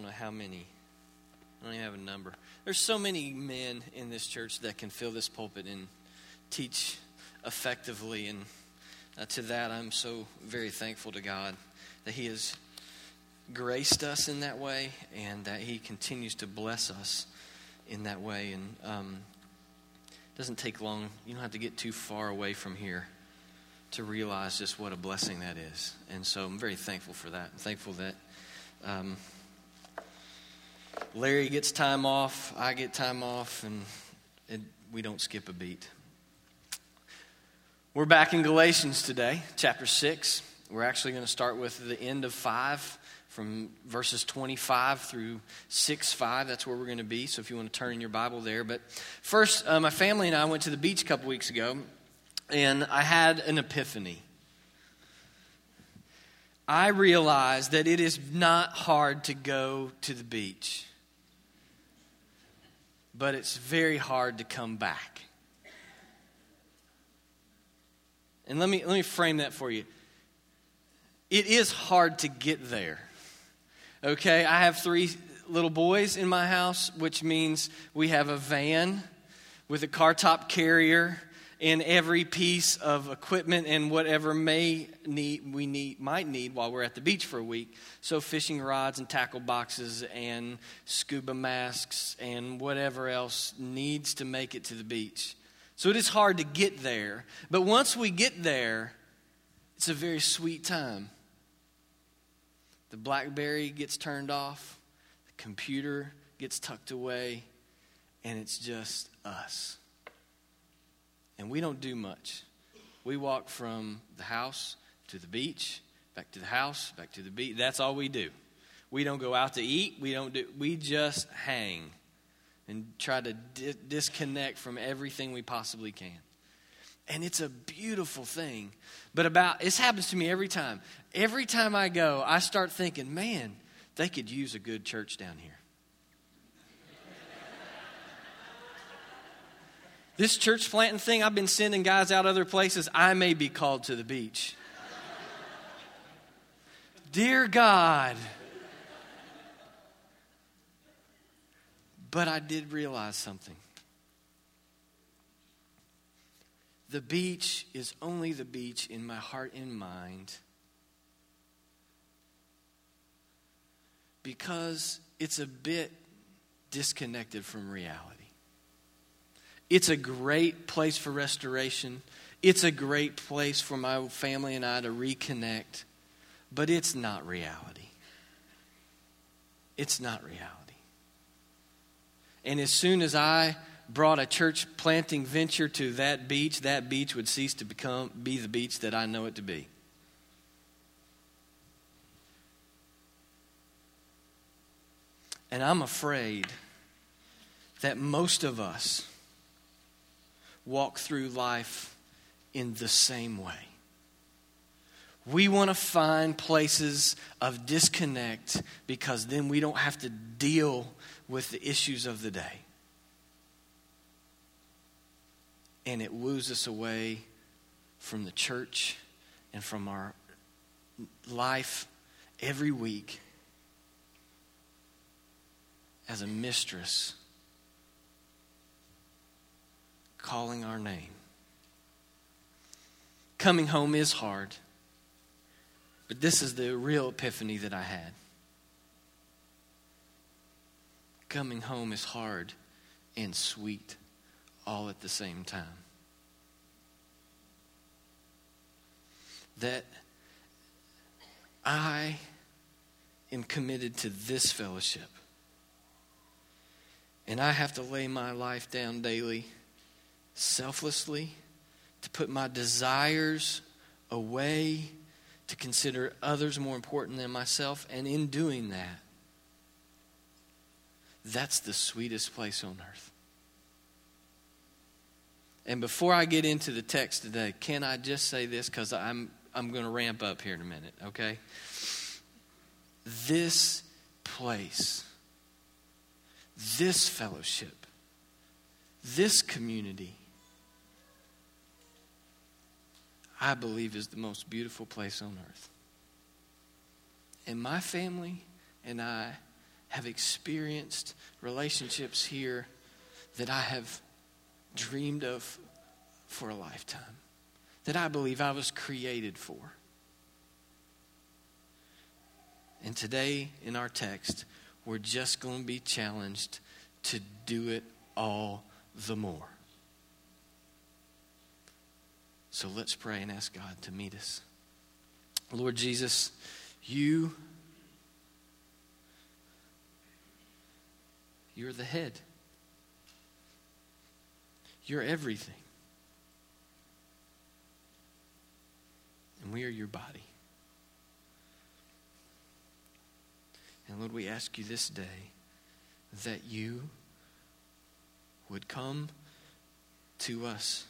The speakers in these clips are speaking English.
don't know how many. I don't even have a number. There's so many men in this church that can fill this pulpit and teach effectively. And to that, I'm so very thankful to God that He has graced us in that way and that He continues to bless us in that way. And it doesn't take long. You don't have to get too far away from here to realize just what a blessing that is. And so I'm very thankful for that. I'm thankful that Larry gets time off, I get time off, and we don't skip a beat. We're back in Galatians today, chapter 6. We're actually going to start with the end of 5, from verses 25 through 6:5. That's where we're going to be, so if you want to turn in your Bible there. But first, my family and I went to the beach a couple weeks ago, and I had an epiphany. I realized that it is not hard to go to the beach, but it's very hard to come back. And let me frame that for you. It is hard to get there. Okay, I have 3 little boys in my house, which means we have a van with a car top carrier and every piece of equipment and whatever we might need while we're at the beach for a week. So fishing rods and tackle boxes and scuba masks and whatever else needs to make it to the beach. So it is hard to get there. But once we get there, it's a very sweet time. The BlackBerry gets turned off, the computer gets tucked away, and it's just us. And we don't do much. We walk from the house to the beach, back to the house, back to the beach. That's all we do. We don't go out to eat. We just hang and try to disconnect from everything we possibly can. And it's a beautiful thing. But this happens to me every time. Every time I go, I start thinking, man, they could use a good church down here. This church planting thing, I've been sending guys out other places. I may be called to the beach. Dear God. But I did realize something. The beach is only the beach in my heart and mind, because it's a bit disconnected from reality. It's a great place for restoration. It's a great place for my family and I to reconnect. But it's not reality. It's not reality. And as soon as I brought a church planting venture to that beach would cease to be the beach that I know it to be. And I'm afraid that most of us walk through life in the same way. We want to find places of disconnect because then we don't have to deal with the issues of the day. And it woos us away from the church and from our life every week as a mistress calling our name. Coming home is hard, but this is the real epiphany that I had. Coming home is hard and sweet all at the same time. That I am committed to this fellowship, and I have to lay my life down daily selflessly, to put my desires away, to consider others more important than myself. And in doing that, that's the sweetest place on earth. And before I get into the text today, can I just say this? Because I'm going to ramp up here in a minute, okay? This place, this fellowship, this community, I believe, is the most beautiful place on earth. And my family and I have experienced relationships here that I have dreamed of for a lifetime, that I believe I was created for. And today in our text, we're just going to be challenged to do it all the more. So let's pray and ask God to meet us. Lord Jesus, you're the head. You're everything. And we are your body. And Lord, we ask you this day that you would come to us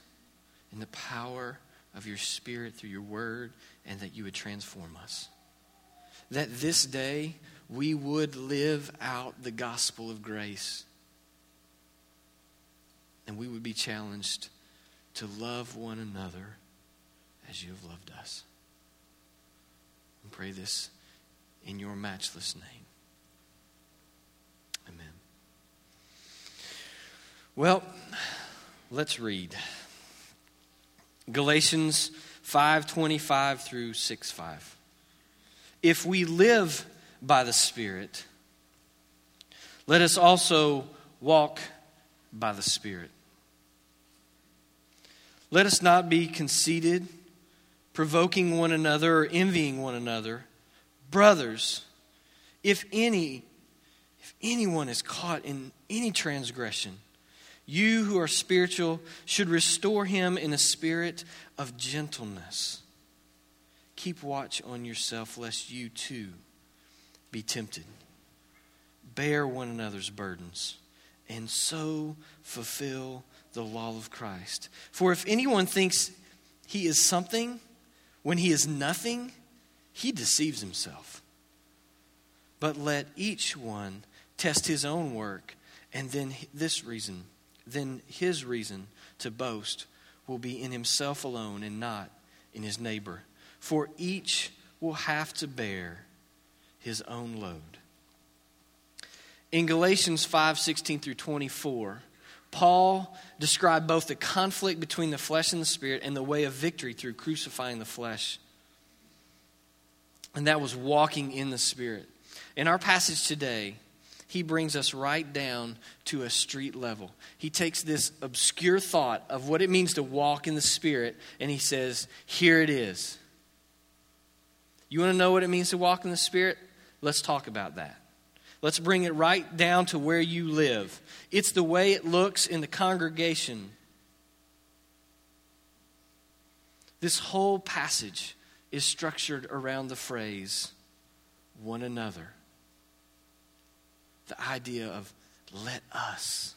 in the power of your Spirit through your word, and that you would transform us. That this day we would live out the gospel of grace, and we would be challenged to love one another as you have loved us. And pray this in your matchless name. Amen. Well, let's read. Galatians 5:25 through 6:5. If we live by the Spirit, let us also walk by the Spirit. Let us not be conceited, provoking one another or envying one another. Brothers, if anyone is caught in any transgression, you who are spiritual should restore him in a spirit of gentleness. Keep watch on yourself, lest you too be tempted. Bear one another's burdens, and so fulfill the law of Christ. For if anyone thinks he is something when he is nothing, he deceives himself. But let each one test his own work, and then his reason to boast will be in himself alone and not in his neighbor. For each will have to bear his own load. In Galatians 5:16 through 24, Paul described both the conflict between the flesh and the Spirit and the way of victory through crucifying the flesh. And that was walking in the Spirit. In our passage today, he brings us right down to a street level. He takes this obscure thought of what it means to walk in the Spirit, and he says, here it is. You want to know what it means to walk in the Spirit? Let's talk about that. Let's bring it right down to where you live. It's the way it looks in the congregation. This whole passage is structured around the phrase, one another. The idea of let us.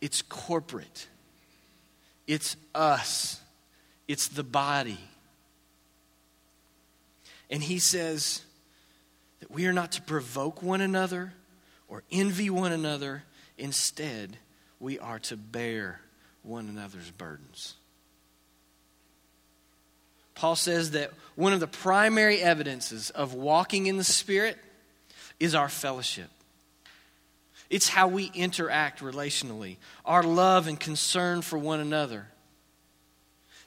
It's corporate. It's us. It's the body. And he says that we are not to provoke one another or envy one another. Instead, we are to bear one another's burdens. Paul says that one of the primary evidences of walking in the Spirit is our fellowship. It's how we interact relationally, our love and concern for one another.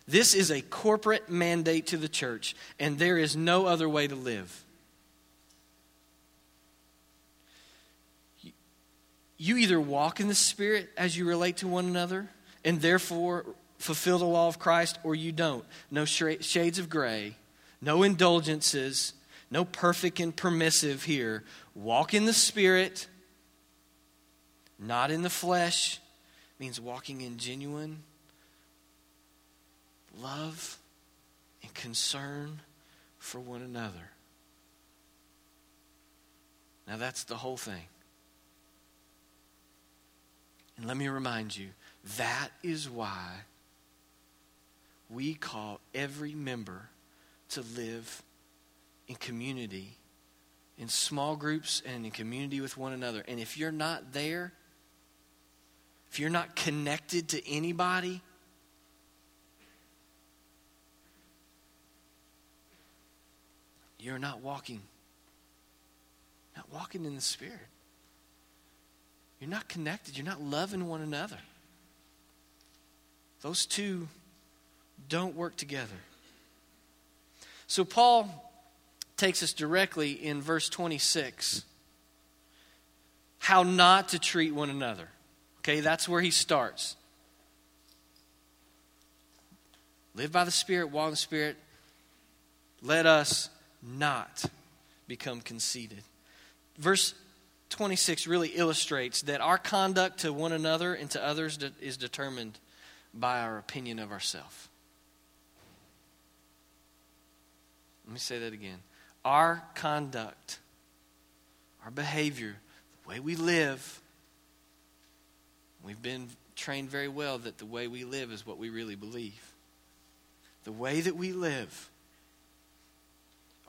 This is a corporate mandate to the church, and there is no other way to live. You either walk in the Spirit as you relate to one another, and therefore fulfill the law of Christ, or you don't. No shades of gray, no indulgences, no perfect and permissive here. Walk in the Spirit, not in the flesh, means walking in genuine love and concern for one another. Now that's the whole thing. And let me remind you, that is why we call every member to live in community, in small groups and in community with one another. And if you're not there, if you're not connected to anybody, you're not walking. not walking in the Spirit. You're not connected. You're not loving one another. Those two don't work together. So Paul takes us directly in verse 26. How not to treat one another. Okay, that's where he starts. Live by the Spirit, walk in the Spirit. Let us not become conceited. Verse 26 really illustrates that our conduct to one another and to others is determined by our opinion of ourselves. Let me say that again. Our conduct, our behavior, the way we live, we've been trained very well that the way we live is what we really believe. The way that we live,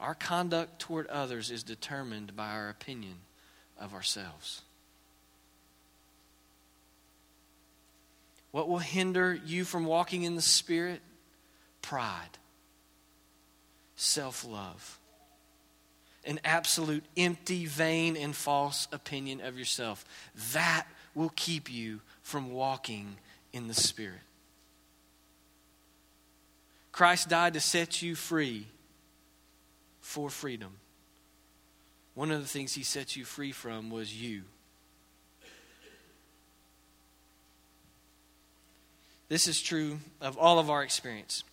our conduct toward others is determined by our opinion of ourselves. What will hinder you from walking in the Spirit? Pride, self-love, an absolute empty, vain, and false opinion of yourself. That will keep you from walking in the Spirit. Christ died to set you free for freedom. One of the things he set you free from was you. This is true of all of our experience.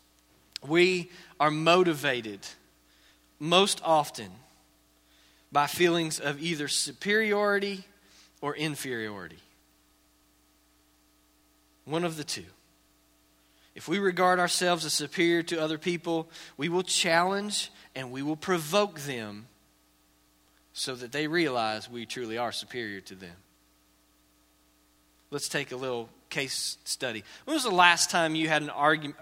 We are motivated most often by feelings of either superiority or inferiority. One of the two. If we regard ourselves as superior to other people, we will challenge and we will provoke them so that they realize we truly are superior to them. Let's take a little case study. When was the last time you had an argument?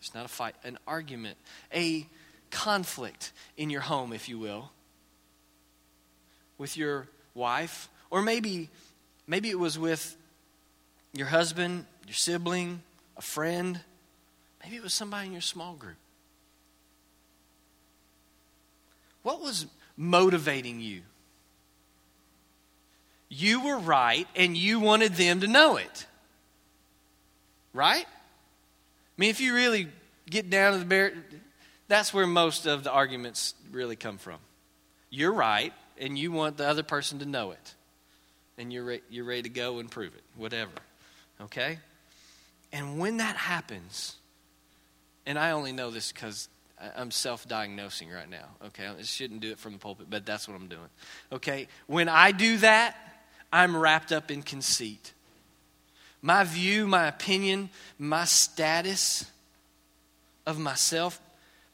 It's not a fight, an argument, a conflict in your home, if you will, with your wife, or maybe it was with your husband, your sibling, a friend. Maybe it was somebody in your small group. What was motivating you? You were right, and you wanted them to know it. Right? I mean, if you really get down to the barrel, that's where most of the arguments really come from. You're right, and you want the other person to know it. And you're ready to go and prove it, whatever. Okay? And when that happens, and I only know this because I'm self-diagnosing right now, okay? I shouldn't do it from the pulpit, but that's what I'm doing, okay? When I do that, I'm wrapped up in conceit. My view, my opinion, my status of myself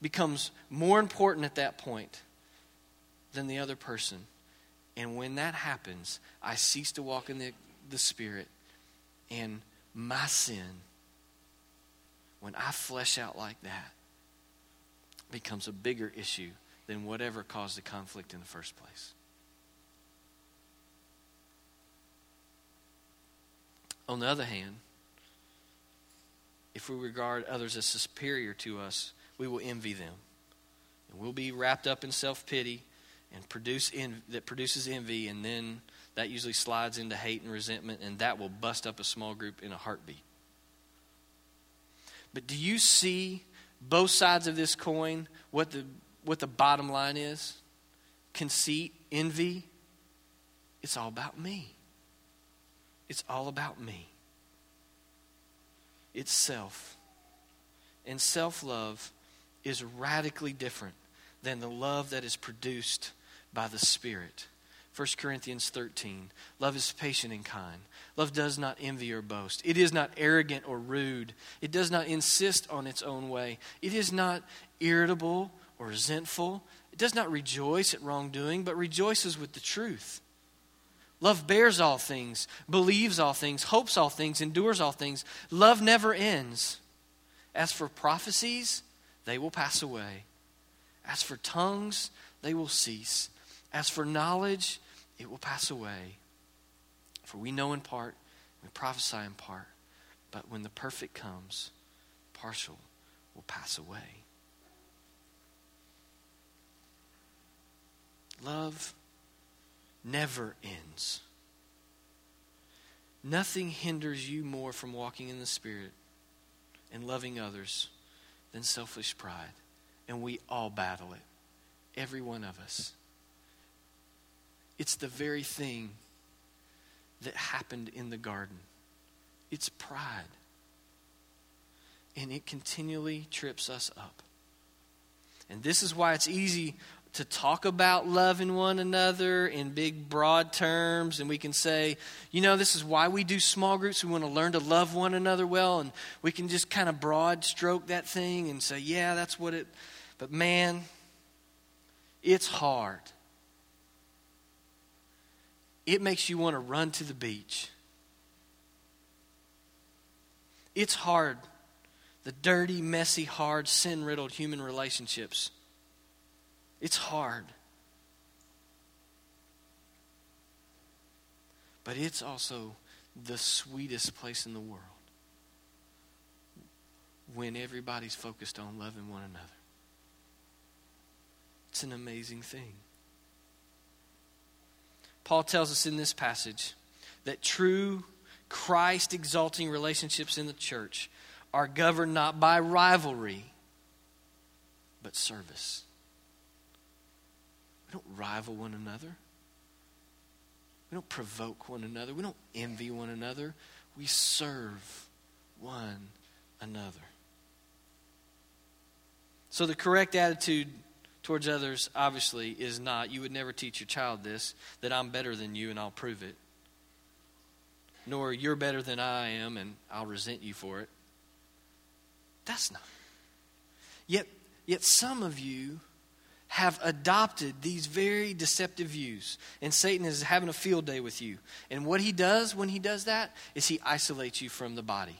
becomes more important at that point than the other person. And when that happens, I cease to walk in the Spirit, and my sin, when I flesh out like that, becomes a bigger issue than whatever caused the conflict in the first place. On the other hand, if we regard others as superior to us, we will envy them. And we'll be wrapped up in self-pity and that produces envy, and then that usually slides into hate and resentment, and that will bust up a small group in a heartbeat. But do you see both sides of this coin, what the bottom line is? Conceit, envy, it's all about me. It's all about me. It's self. And self-love is radically different than the love that is produced by the Spirit. 1 Corinthians 13, love is patient and kind. Love does not envy or boast. It is not arrogant or rude. It does not insist on its own way. It is not irritable or resentful. It does not rejoice at wrongdoing, but rejoices with the truth. Love bears all things, believes all things, hopes all things, endures all things. Love never ends. As for prophecies, they will pass away. As for tongues, they will cease. As for knowledge, it will pass away. For we know in part, we prophesy in part. But when the perfect comes, partial will pass away. Love never ends. Nothing hinders you more from walking in the Spirit and loving others than selfish pride. And we all battle it. Every one of us. It's the very thing that happened in the garden. It's pride. And it continually trips us up. And this is why it's easy to talk about loving one another in big, broad terms. And we can say, this is why we do small groups. We want to learn to love one another well. And we can just kind of broad stroke that thing and say, yeah, that's what it... But man, it's hard. It makes you want to run to the beach. It's hard. The dirty, messy, hard, sin-riddled human relationships. It's hard. But it's also the sweetest place in the world when everybody's focused on loving one another. It's an amazing thing. Paul tells us in this passage that true Christ-exalting relationships in the church are governed not by rivalry, but service. We don't rival one another. We don't provoke one another. We don't envy one another. We serve one another. So the correct attitude towards others, obviously, is not, you would never teach your child this, that I'm better than you and I'll prove it. Nor you're better than I am and I'll resent you for it. That's not. Yet some of you have adopted these very deceptive views. And Satan is having a field day with you. And what he does when he does that is he isolates you from the body.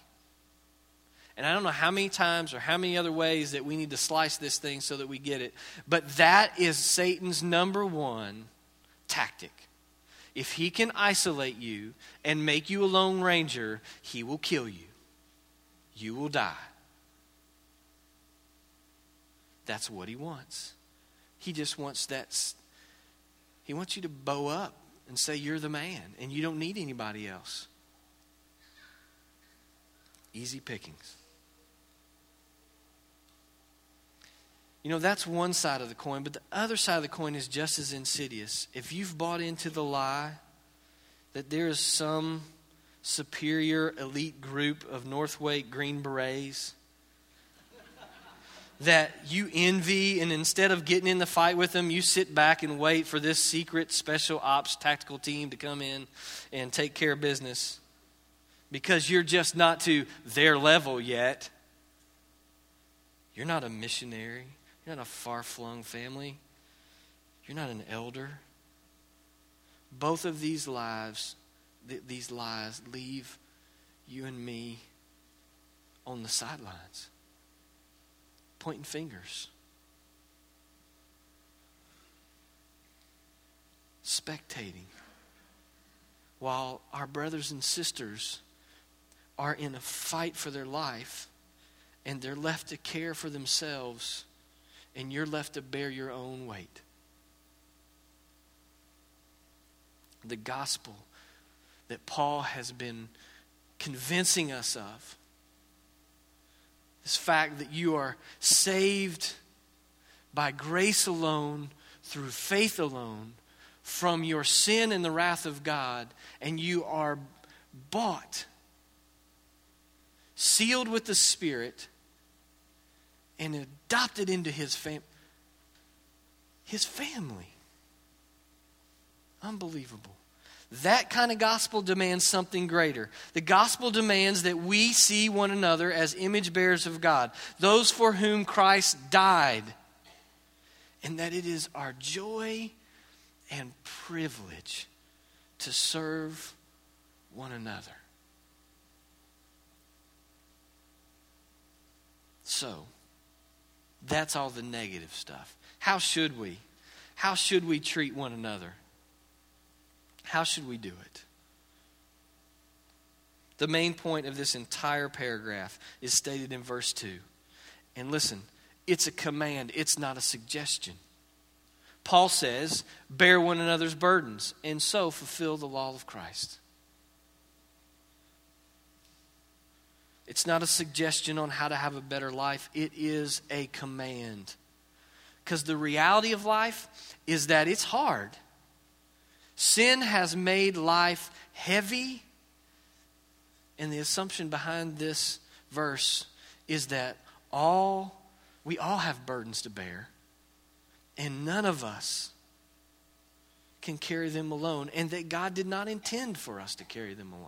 And I don't know how many times or how many other ways that we need to slice this thing so that we get it. But that is Satan's number one tactic. If he can isolate you and make you a lone ranger, he will kill you. You will die. That's what he wants. He just wants that. He wants you to bow up and say you're the man and you don't need anybody else. Easy pickings. That's one side of the coin, but the other side of the coin is just as insidious. If you've bought into the lie that there is some superior elite group of Northway Green Berets that you envy, and instead of getting in the fight with them, you sit back and wait for this secret special ops tactical team to come in and take care of business because you're just not to their level yet. You're not a missionary. You're not a far-flung family. You're not an elder. Both of these lives, these lies leave you and me on the sidelines, pointing fingers, spectating, while our brothers and sisters are in a fight for their life, and they're left to care for themselves, and you're left to bear your own weight. The gospel that Paul has been convincing us of, this fact that you are saved by grace alone, through faith alone, from your sin and the wrath of God, and you are bought, sealed with the Spirit, and adopted into His family. Unbelievable. That kind of gospel demands something greater. The gospel demands that we see one another as image bearers of God, those for whom Christ died, and that it is our joy and privilege to serve one another. So, that's all the negative stuff. How should we treat one another? How should we do it? The main point of this entire paragraph is stated in verse 2. And listen, it's a command, it's not a suggestion. Paul says, bear one another's burdens and so fulfill the law of Christ. It's not a suggestion on how to have a better life. It is a command. Because the reality of life is that it's hard. Sin has made life heavy. And the assumption behind this verse is that we all have burdens to bear. And none of us can carry them alone. And that God did not intend for us to carry them alone.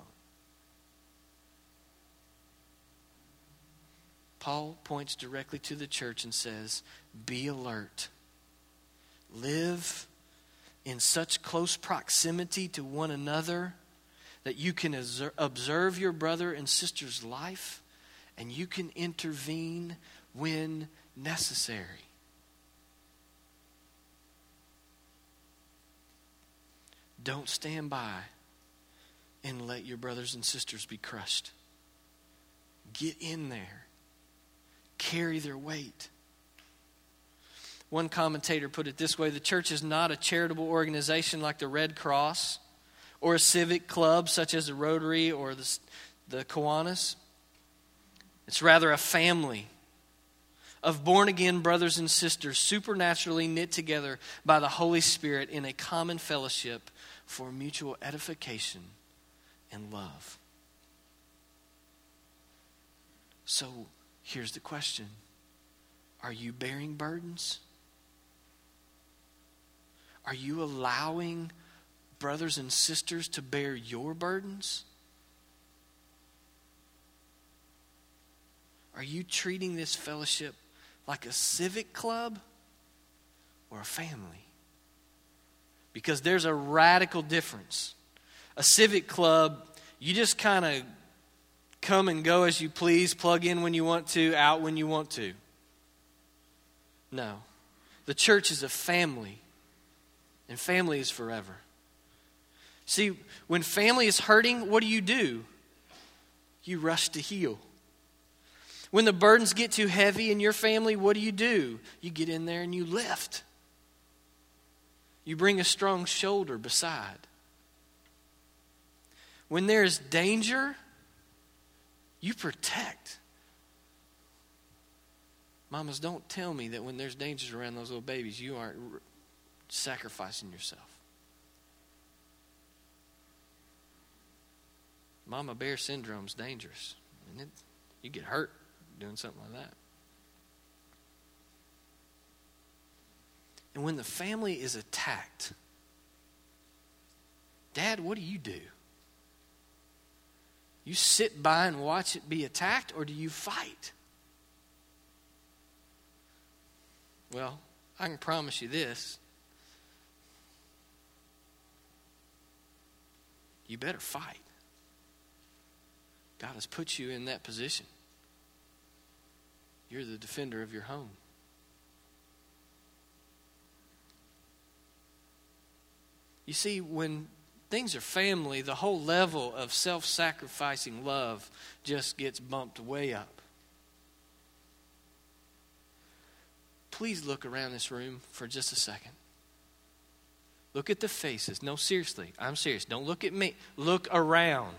Paul points directly to the church and says, be alert. Live in such close proximity to one another that you can observe your brother and sister's life, and you can intervene when necessary. Don't stand by and let your brothers and sisters be crushed. Get in there. Carry their weight. One commentator put it this way: the church is not a charitable organization like the Red Cross or a civic club such as the Rotary or the Kiwanis. It's rather a family of born-again brothers and sisters supernaturally knit together by the Holy Spirit in a common fellowship for mutual edification and love. So, here's the question. Are you bearing burdens? Are you allowing brothers and sisters to bear your burdens? Are you treating this fellowship like a civic club or a family? Because there's a radical difference. A civic club, you just kind of come and go as you please, plug in when you want to, out when you want to. No. The church is a family, and family is forever. See, when family is hurting, what do? You rush to heal. When the burdens get too heavy in your family, what do? You get in there and you lift. You bring a strong shoulder beside. When there is danger, you protect. Mamas, don't tell me that when there's dangers around those little babies, you aren't sacrificing yourself. Mama bear syndrome's dangerous. And you get hurt doing something like that. And when the family is attacked, Dad, what do? You sit by and watch it be attacked, or do you fight? Well, I can promise you this. You better fight. God has put you in that position. You're the defender of your home. You see, when things are family, the whole level of self-sacrificing love just gets bumped way up. Please look around this room for just a second. Look at the faces. No, seriously, I'm serious. Don't look at me. Look around.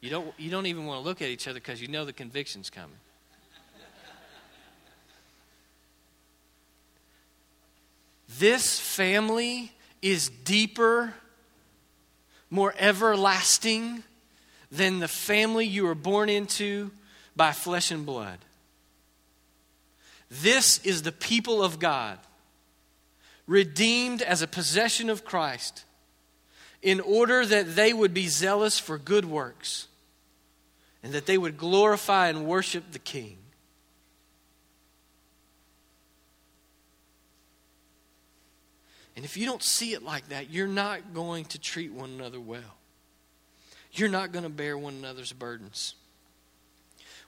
You don't even want to look at each other because you know the conviction's coming. This family is deeper, more everlasting than the family you were born into by flesh and blood. This is the people of God, redeemed as a possession of Christ, in order that they would be zealous for good works and that they would glorify and worship the King. And if you don't see it like that, you're not going to treat one another well. You're not going to bear one another's burdens.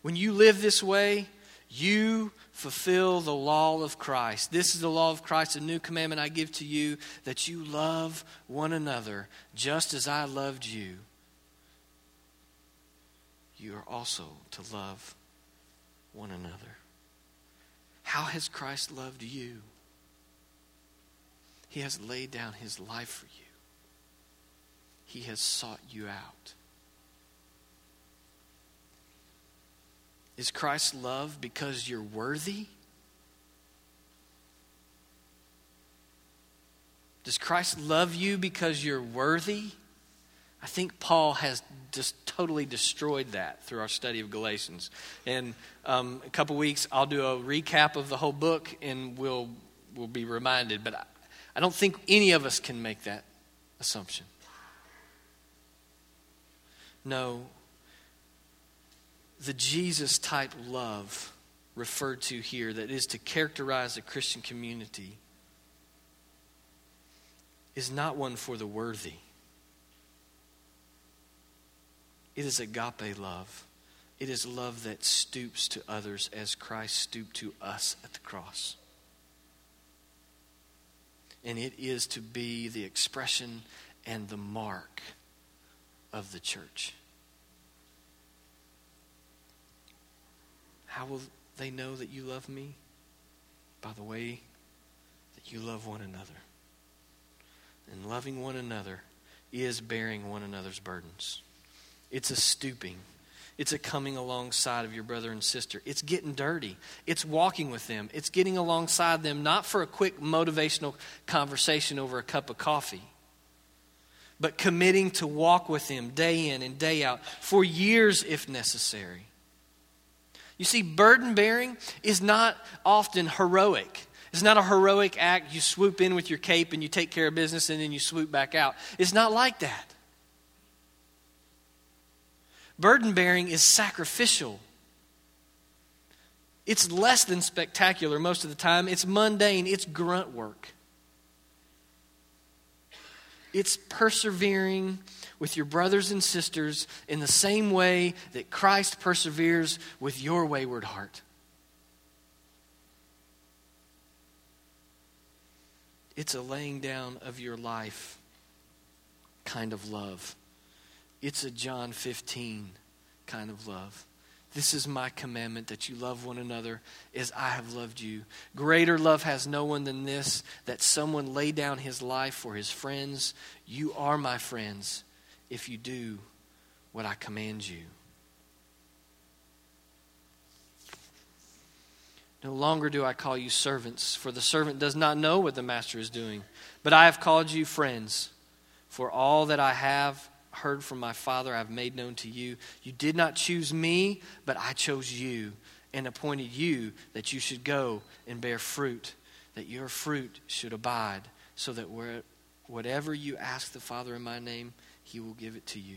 When you live this way, you fulfill the law of Christ. This is the law of Christ, a new commandment I give to you, that you love one another just as I loved you. You are also to love one another. How has Christ loved you? He has laid down his life for you. He has sought you out. Is Christ's love because you're worthy? Does Christ love you because you're worthy? I think Paul has just totally destroyed that through our study of Galatians. In a couple weeks, I'll do a recap of the whole book, and we'll be reminded. But I don't think any of us can make that assumption. No, the Jesus-type love referred to here that is to characterize the Christian community is not one for the worthy. It is agape love. It is love that stoops to others as Christ stooped to us at the cross. And it is to be the expression and the mark of the church. How will they know that you love me? By the way that you love one another. And loving one another is bearing one another's burdens. It's a stooping. It's a coming alongside of your brother and sister. It's getting dirty. It's walking with them. It's getting alongside them, not for a quick motivational conversation over a cup of coffee, but committing to walk with them day in and day out for years if necessary. You see, burden bearing is not often heroic. It's not a heroic act. You swoop in with your cape and you take care of business and then you swoop back out. It's not like that. Burden bearing is sacrificial. It's less than spectacular most of the time. It's mundane. It's grunt work. It's persevering with your brothers and sisters in the same way that Christ perseveres with your wayward heart. It's a laying down of your life kind of love. It's a John 15 kind of love. This is my commandment, that you love one another as I have loved you. Greater love has no one than this, that someone lay down his life for his friends. You are my friends if you do what I command you. No longer do I call you servants, for the servant does not know what the master is doing. But I have called you friends, for all that I have heard from my Father I have made known to you. You did not choose me, but I chose you and appointed you that you should go and bear fruit, that your fruit should abide, so that whatever you ask the Father in my name, he will give it to you.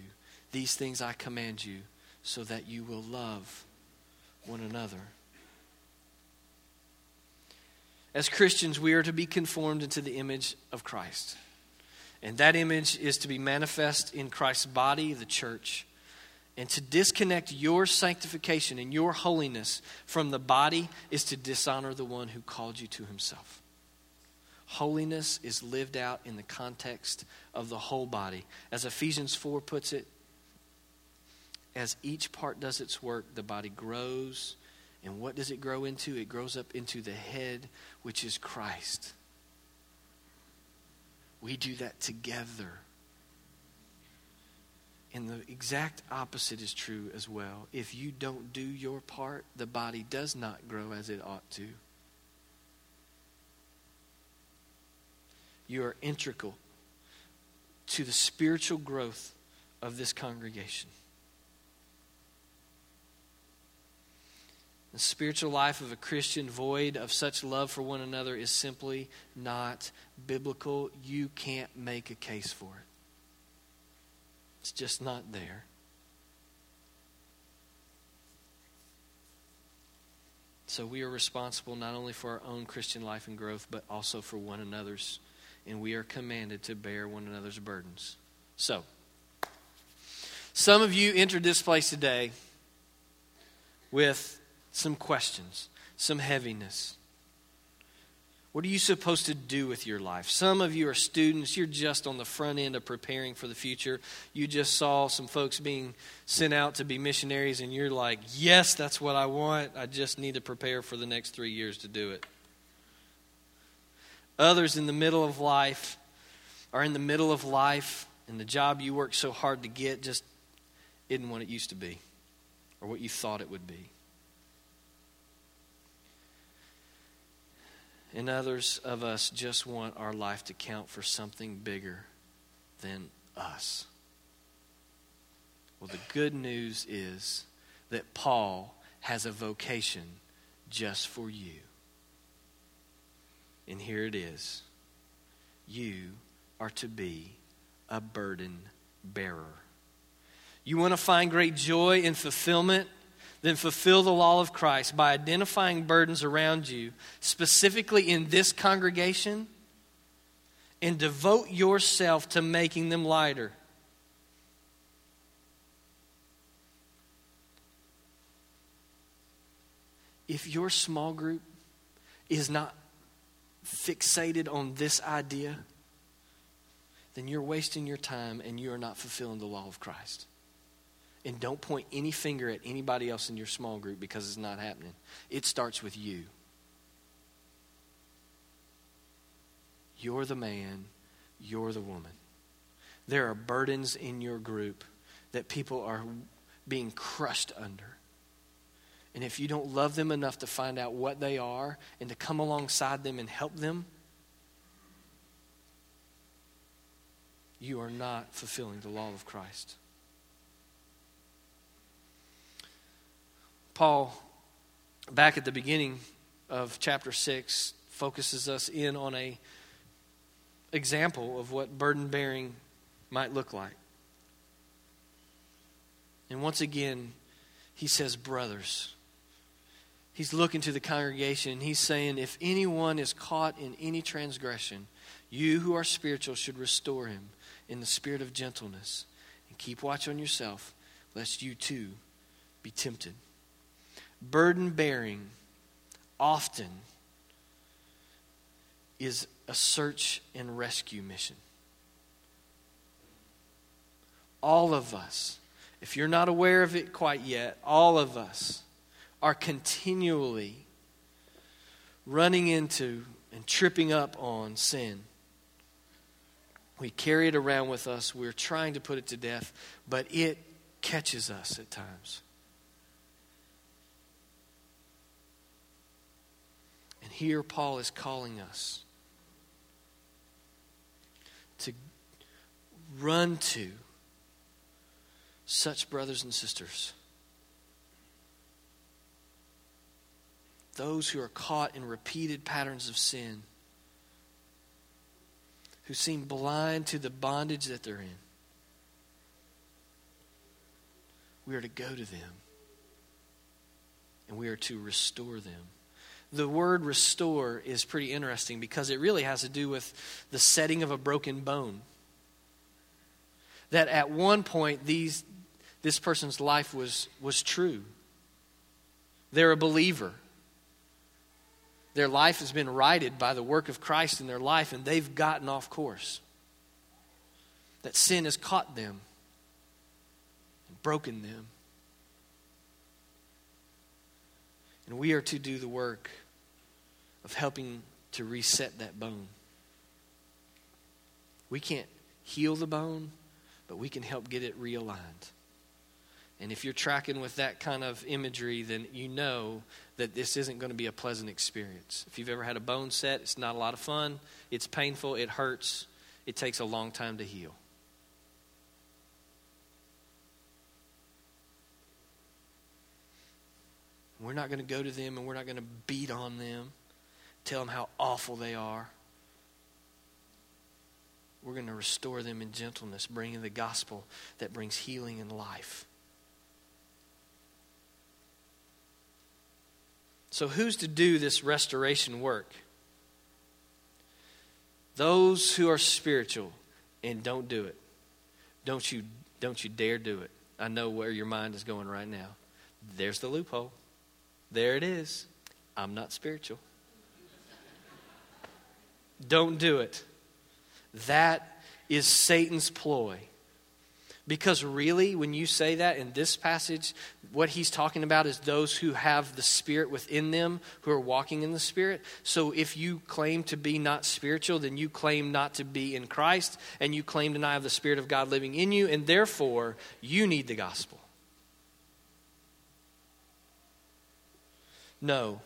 These things I command you, so that you will love one another. As Christians, we are to be conformed into the image of Christ. And that image is to be manifest in Christ's body, the church. And to disconnect your sanctification and your holiness from the body is to dishonor the one who called you to himself. Holiness is lived out in the context of the whole body. As Ephesians 4 puts it, as each part does its work, the body grows. And what does it grow into? It grows up into the head, which is Christ. We do that together. And the exact opposite is true as well. If you don't do your part, the body does not grow as it ought to. You are integral to the spiritual growth of this congregation. The spiritual life of a Christian void of such love for one another is simply not biblical. You can't make a case for it. It's just not there. So we are responsible not only for our own Christian life and growth, but also for one another's. And we are commanded to bear one another's burdens. So, some of you entered this place today with some questions, some heaviness. What are you supposed to do with your life? Some of you are students. You're just on the front end of preparing for the future. You just saw some folks being sent out to be missionaries, and you're like, yes, that's what I want. I just need to prepare for the next 3 years to do it. Others in the middle of life are in the middle of life, and the job you worked so hard to get just isn't what it used to be or what you thought it would be. And others of us just want our life to count for something bigger than us. Well, the good news is that Paul has a vocation just for you. And here it is. You are to be a burden bearer. You want to find great joy and fulfillment? Then fulfill the law of Christ by identifying burdens around you, specifically in this congregation, and devote yourself to making them lighter. If your small group is not fixated on this idea, then you're wasting your time and you are not fulfilling the law of Christ. And don't point any finger at anybody else in your small group because it's not happening. It starts with you. You're the man. You're the woman. There are burdens in your group that people are being crushed under. And if you don't love them enough to find out what they are and to come alongside them and help them, you are not fulfilling the law of Christ. Paul, back at the beginning of chapter 6, focuses us in on an example of what burden-bearing might look like. And once again, he says, brothers. He's looking to the congregation, and he's saying, if anyone is caught in any transgression, you who are spiritual should restore him in the spirit of gentleness. And keep watch on yourself, lest you too be tempted. Burden-bearing often is a search and rescue mission. All of us, if you're not aware of it quite yet, all of us are continually running into and tripping up on sin. We carry it around with us. We're trying to put it to death, but it catches us at times. And here Paul is calling us to run to such brothers and sisters. Those who are caught in repeated patterns of sin, who seem blind to the bondage that they're in. We are to go to them, and we are to restore them. The word restore is pretty interesting because it really has to do with the setting of a broken bone. That at one point, this person's life was true. They're a believer. Their life has been righted by the work of Christ in their life, and they've gotten off course. That sin has caught them and broken them. And we are to do the work of helping to reset that bone. We can't heal the bone, but we can help get it realigned. And if you're tracking with that kind of imagery, then you know that this isn't going to be a pleasant experience. If you've ever had a bone set, it's not a lot of fun. It's painful. It hurts. It takes a long time to heal. We're not going to go to them and we're not going to beat on them, tell them how awful they are. We're going to restore them in gentleness, bringing the gospel that brings healing and life. So who's to do this restoration work? Those who are spiritual and don't do it. Don't you dare do it. I know where your mind is going right now. There's the loophole. There it is. I'm not spiritual. Don't do it. That is Satan's ploy. Because really, when you say that in this passage, what he's talking about is those who have the Spirit within them, who are walking in the Spirit. So if you claim to be not spiritual, then you claim not to be in Christ, and you claim to not have the Spirit of God living in you, and therefore, you need the gospel. No.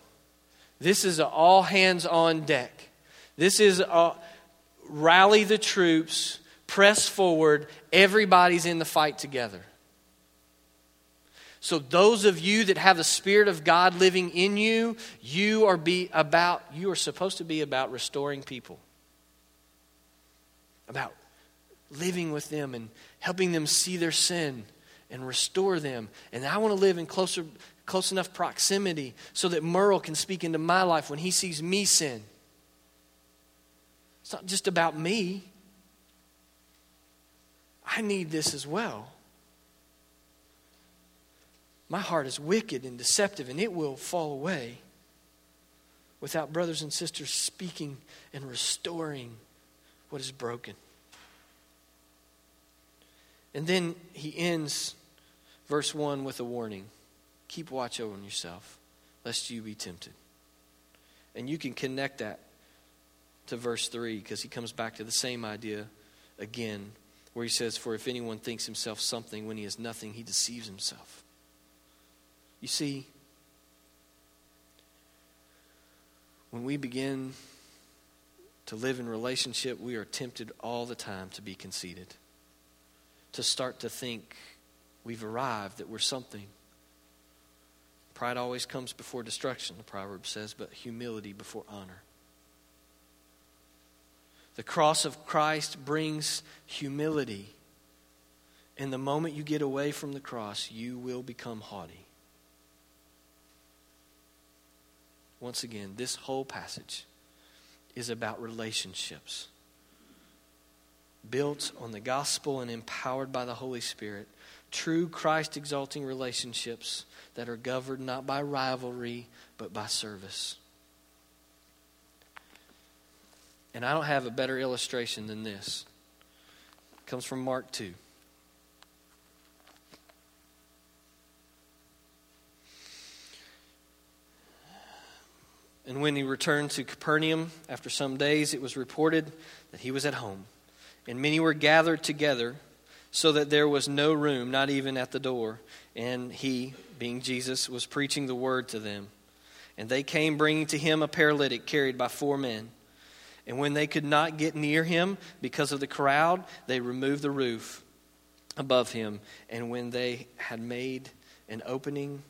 This is all hands on deck. This is rally the troops, press forward, everybody's in the fight together. So those of you that have the Spirit of God living in you, you are supposed to be about restoring people. About living with them and helping them see their sin and restore them. And I want to live in close enough proximity so that Merle can speak into my life when he sees me sin. It's not just about me. I need this as well. My heart is wicked and deceptive, and it will fall away without brothers and sisters speaking and restoring what is broken. And then he ends verse 1 with a warning. Keep watch over yourself, lest you be tempted. And you can connect that to verse 3, because he comes back to the same idea again, where he says, for if anyone thinks himself something when he is nothing, he deceives himself. You see, when we begin to live in relationship, we are tempted all the time to be conceited, to start to think we've arrived, that we're something. Pride always comes before destruction, the proverb says, but humility before honor. The cross of Christ brings humility. And the moment you get away from the cross, you will become haughty. Once again, this whole passage is about relationships. Built on the gospel and empowered by the Holy Spirit, true Christ-exalting relationships that are governed not by rivalry, but by service. And I don't have a better illustration than this. It comes from Mark 2. And when he returned to Capernaum, after some days, it was reported that he was at home. And many were gathered together, so that there was no room, not even at the door. And he, being Jesus, was preaching the word to them. And they came bringing to him a paralytic carried by 4 men. And when they could not get near him because of the crowd, they removed the roof above him. And when they had made an opening,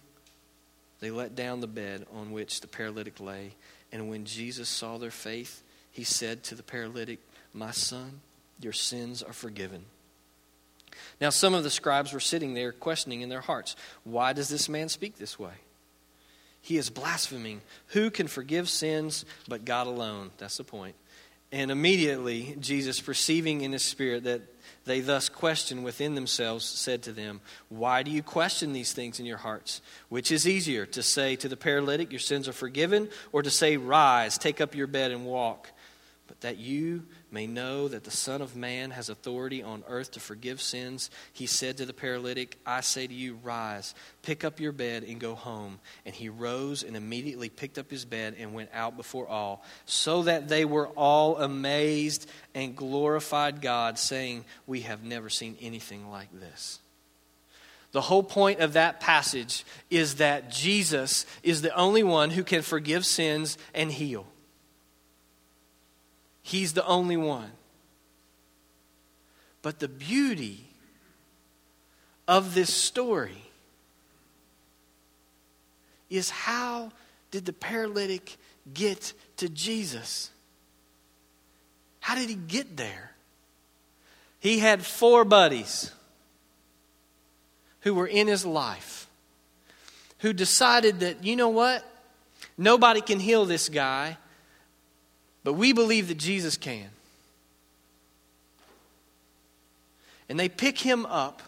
they let down the bed on which the paralytic lay. And when Jesus saw their faith, he said to the paralytic, "My son, your sins are forgiven." Now some of the scribes were sitting there questioning in their hearts, "Why does this man speak this way? He is blaspheming. Who can forgive sins but God alone?" That's the point. And immediately Jesus, perceiving in his spirit that they thus questioned within themselves, said to them, "Why do you question these things in your hearts? Which is easier, to say to the paralytic, 'Your sins are forgiven,' or to say, 'Rise, take up your bed and walk'? But that you may know that the Son of Man has authority on earth to forgive sins," he said to the paralytic, "I say to you, rise, pick up your bed and go home." And he rose and immediately picked up his bed and went out before all, so that they were all amazed and glorified God, saying, "We have never seen anything like this." The whole point of that passage is that Jesus is the only one who can forgive sins and heal. He's the only one. But the beauty of this story is, how did the paralytic get to Jesus? How did he get there? He had 4 buddies who were in his life, who decided that, you know what? Nobody can heal this guy, but we believe that Jesus can. And they pick him up,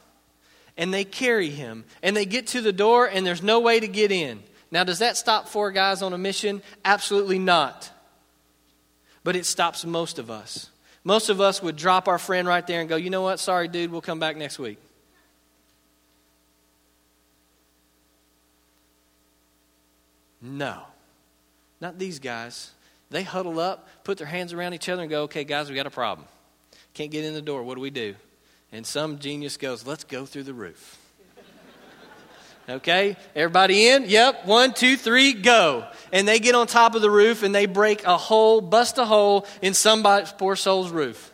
and they carry him, and they get to the door, and there's no way to get in. Now, does that stop 4 guys on a mission? Absolutely not. but it stops most of us. Most of us would drop our friend right there and go, you know what, sorry, dude, we'll come back next week. No, not these guys. They huddle up, put their hands around each other and go, okay, guys, we got a problem. Can't get in the door. What do we do? And some genius goes, let's go through the roof. Okay, everybody in? Yep, 1, 2, 3, go. And they get on top of the roof and they break a hole, bust a hole in somebody's poor soul's roof.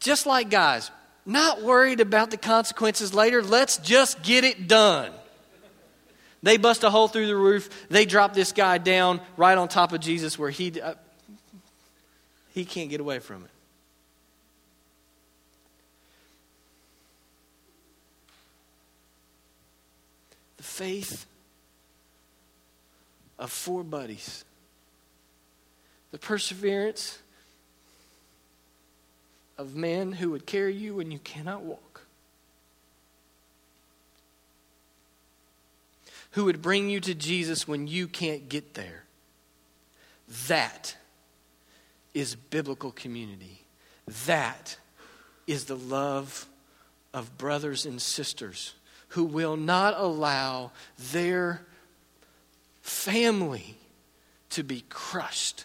Just like guys, not worried about the consequences later. Let's just get it done. They bust a hole through the roof. They drop this guy down right on top of Jesus where he can't get away from it. The faith of 4 buddies. The perseverance of men who would carry you when you cannot walk. Who would bring you to Jesus when you can't get there. That is biblical community. That is the love of brothers and sisters who will not allow their family to be crushed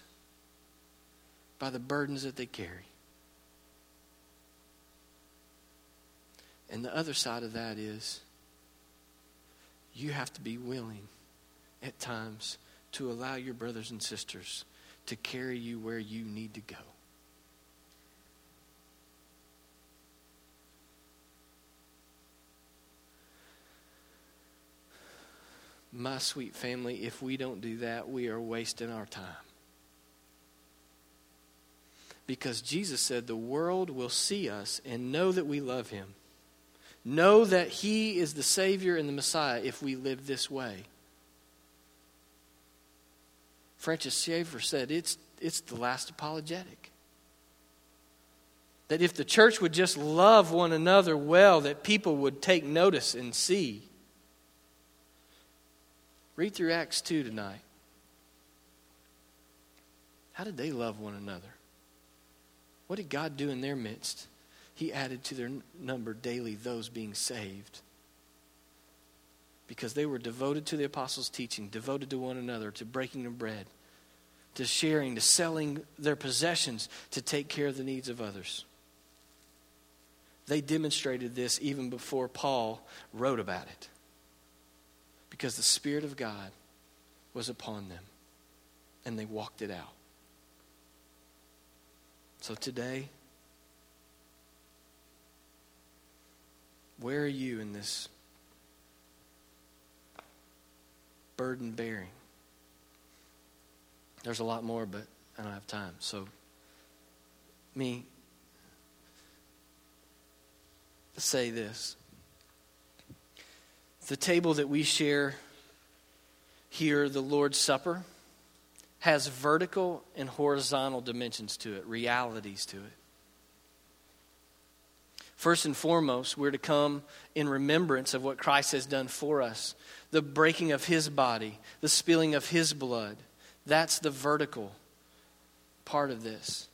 by the burdens that they carry. And the other side of that is, you have to be willing at times to allow your brothers and sisters to carry you where you need to go. My sweet family, if we don't do that, we are wasting our time. Because Jesus said the world will see us and know that we love him. Know that he is the Savior and the Messiah if we live this way. Francis Schaeffer said it's the last apologetic. That if the church would just love one another well, that people would take notice and see. Read through Acts 2 tonight. How did they love one another? What did God do in their midst? He added to their number daily those being saved. Because they were devoted to the apostles' teaching, devoted to one another, to breaking of bread, to sharing, to selling their possessions, to take care of the needs of others. They demonstrated this even before Paul wrote about it. Because the Spirit of God was upon them. And they walked it out. So today, where are you in this burden bearing? There's a lot more, but I don't have time. So, let's say this. The table that we share here, the Lord's Supper, has vertical and horizontal dimensions to it, realities to it. First and foremost, we're to come in remembrance of what Christ has done for us. The breaking of his body, the spilling of his blood. That's the vertical part of this.